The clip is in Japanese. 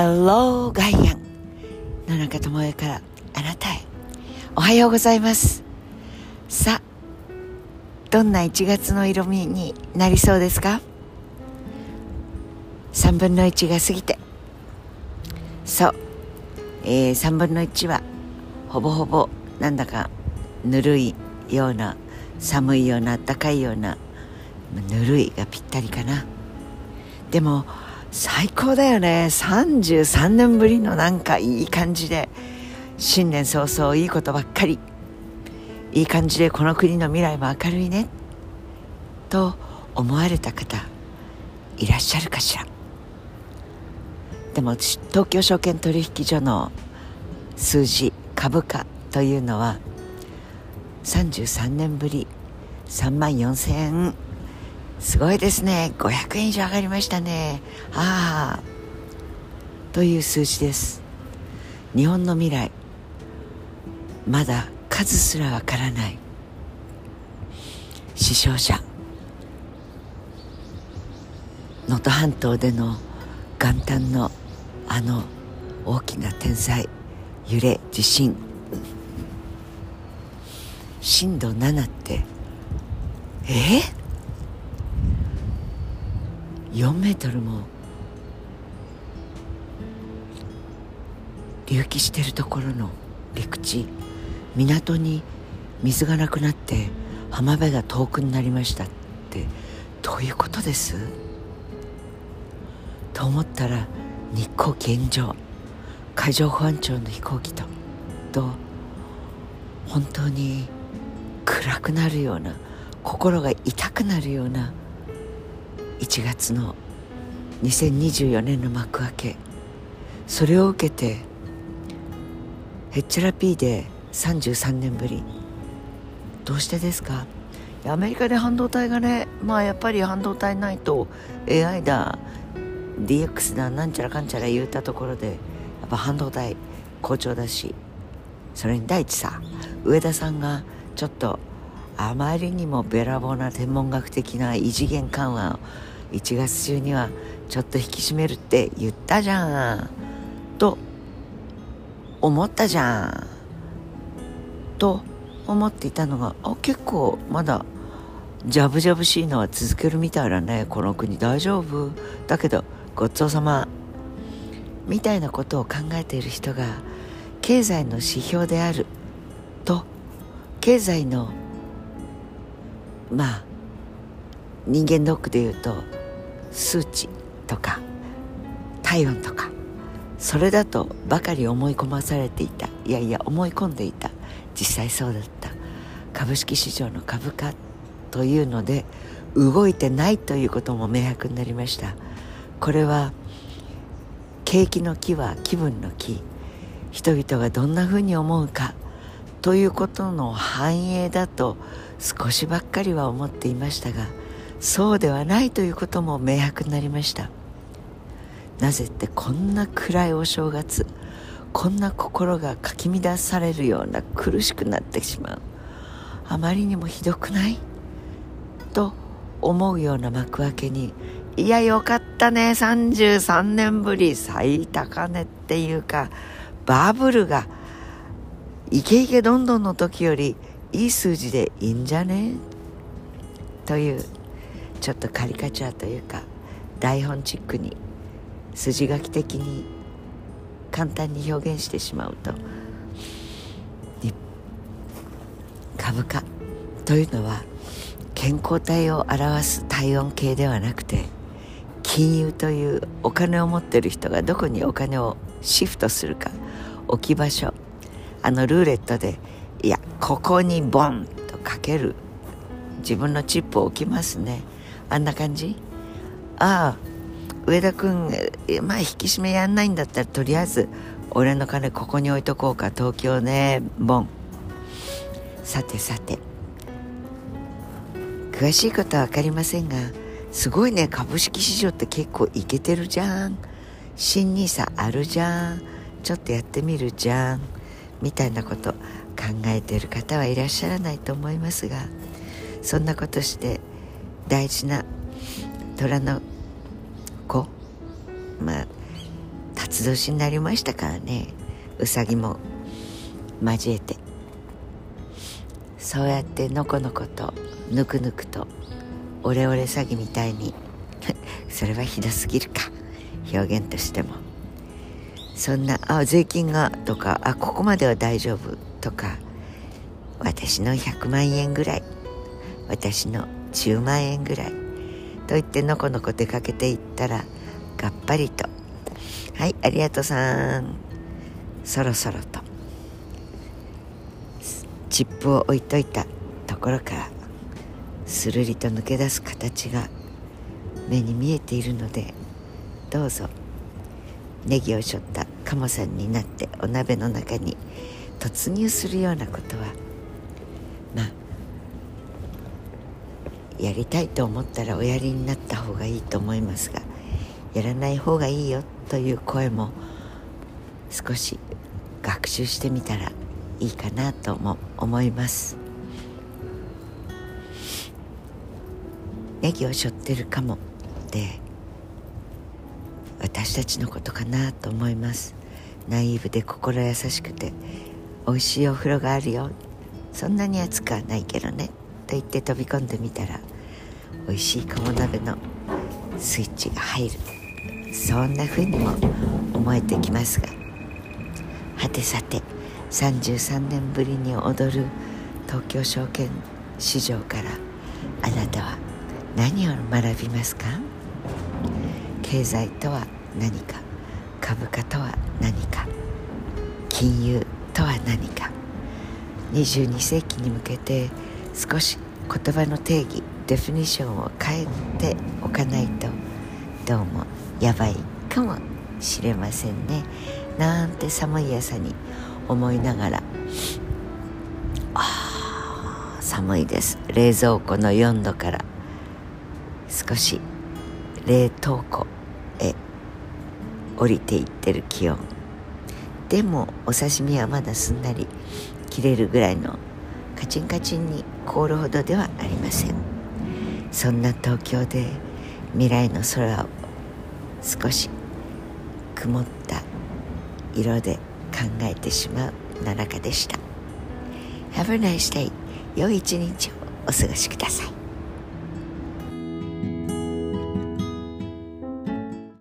Hello ガイアン野中智恵からあなたへおはようございます。さあ、どんな1月の色味になりそうですか？3分の1が過ぎて、そう、3分の1はほぼほぼなんだかぬるいような、寒いような、暖かいような、ぬるいがぴったりかな。でも最高だよね。33年ぶりのなんかいい感じで、新年早々いいことばっかり、いい感じでこの国の未来も明るいねと思われた方いらっしゃるかしら。でも東京証券取引所の数字、株価というのは33年ぶり34,000円、すごいですね。500円以上上がりましたね。ああ、という数字です。日本の未来、まだ数すらわからない。死傷者、能登半島での元旦のあの大きな天災、揺れ、地震、震度7って、4メートルも隆起してるところの陸地、港に水がなくなって浜辺が遠くになりましたって、どういうことですと思ったら、日航現状、海上保安庁の飛行機と本当に暗くなるような、心が痛くなるような1月の2024年の幕開け。それを受けてへっちゃらピーで33年ぶり。どうしてですか？アメリカで半導体がね、やっぱり半導体ないと AI だ DX だなんちゃらかんちゃら言うたところで、やっぱ半導体好調だし、それに第一さ、上田さんがちょっとあまりにもべらぼうな天文学的な異次元緩和を1月中にはちょっと引き締めるって言ったじゃんと思ったじゃんと思っていたのが、結構まだジャブジャブしいのは続けるみたいだね、この国大丈夫だけどごちそうさまみたいなことを考えている人が、経済の指標であると、経済の人間ドックでいうと数値とか体温とか、それだとばかり思い込まされていた、思い込んでいた、実際そうだった。株式市場の株価というので動いてないということも明白になりました。これは景気の気は気分の気、人々がどんなふうに思うかということの反映だと少しばっかりは思っていましたが、そうではないということも明白になりました。なぜって、こんな暗いお正月、こんな心がかき乱されるような、苦しくなってしまう、あまりにもひどくないと思うような幕開けに、いやよかったね、33年ぶり最高値っていうか、バブルがイケイケどんどんの時よりいい数字でいいんじゃねという、ちょっとカリカチュアというか台本チックに、筋書き的に簡単に表現してしまうと、株価というのは健康体を表す体温計ではなくて、金融というお金を持っている人がどこにお金をシフトするか、置き場所、ルーレットでここにボンとかける、自分のチップを置きますね、あんな感じ。上田君引き締めやんないんだったら、とりあえず俺の金ここに置いとこうか、東京ね、ボン。さてさて、詳しいことは分かりませんが、すごいね、株式市場って結構イケてるじゃん、新NISAあるじゃん、ちょっとやってみるじゃんみたいなこと考えている方はいらっしゃらないと思いますが、そんなことして大事な虎の子、辰年になりましたからね、うさぎも交えて、そうやってのこのことぬくぬくとオレオレ詐欺みたいにそれはひどすぎるか、表現としてもそんな、あ、税金がとか、あ、ここまでは大丈夫とか、私の100万円ぐらい、私の10万円ぐらいと言ってのこのこ出かけていったら、がっぱりと、はい、ありがとうさん、そろそろとチップを置いといたところからするりと抜け出す形が目に見えているので、どうぞネギをしょったカモさんになってお鍋の中に突入するようなことは、まあやりたいと思ったらおやりになった方がいいと思いますが、やらない方がいいよという声も少し学習してみたらいいかなとも思います。ネギを背負ってるかもで私たちのことかなと思います。ナイーブで心優しくて、おいしいお風呂があるよ、そんなに暑くはないけどねと言って飛び込んでみたら、おいしい鴨鍋のスイッチが入る、そんな風にも思えてきますが、はてさて33年ぶりに踊る東京証券市場からあなたは何を学びますか？経済とは何か、株価とは何か、金融とは何か、22世紀に向けて少し言葉の定義、デフィニションを変えておかないとどうもやばいかもしれませんね、なんて寒い朝に思いながら、あー寒いです、冷蔵庫の4度から少し冷凍庫へ降りていってる気温でも、お刺身はまだすんなり切れるぐらいのカチンカチンに凍るほどではありません。そんな東京で未来の空を少し曇った色で考えてしまう7日でした。 Have a nice day。 良い一日をお過ごしください。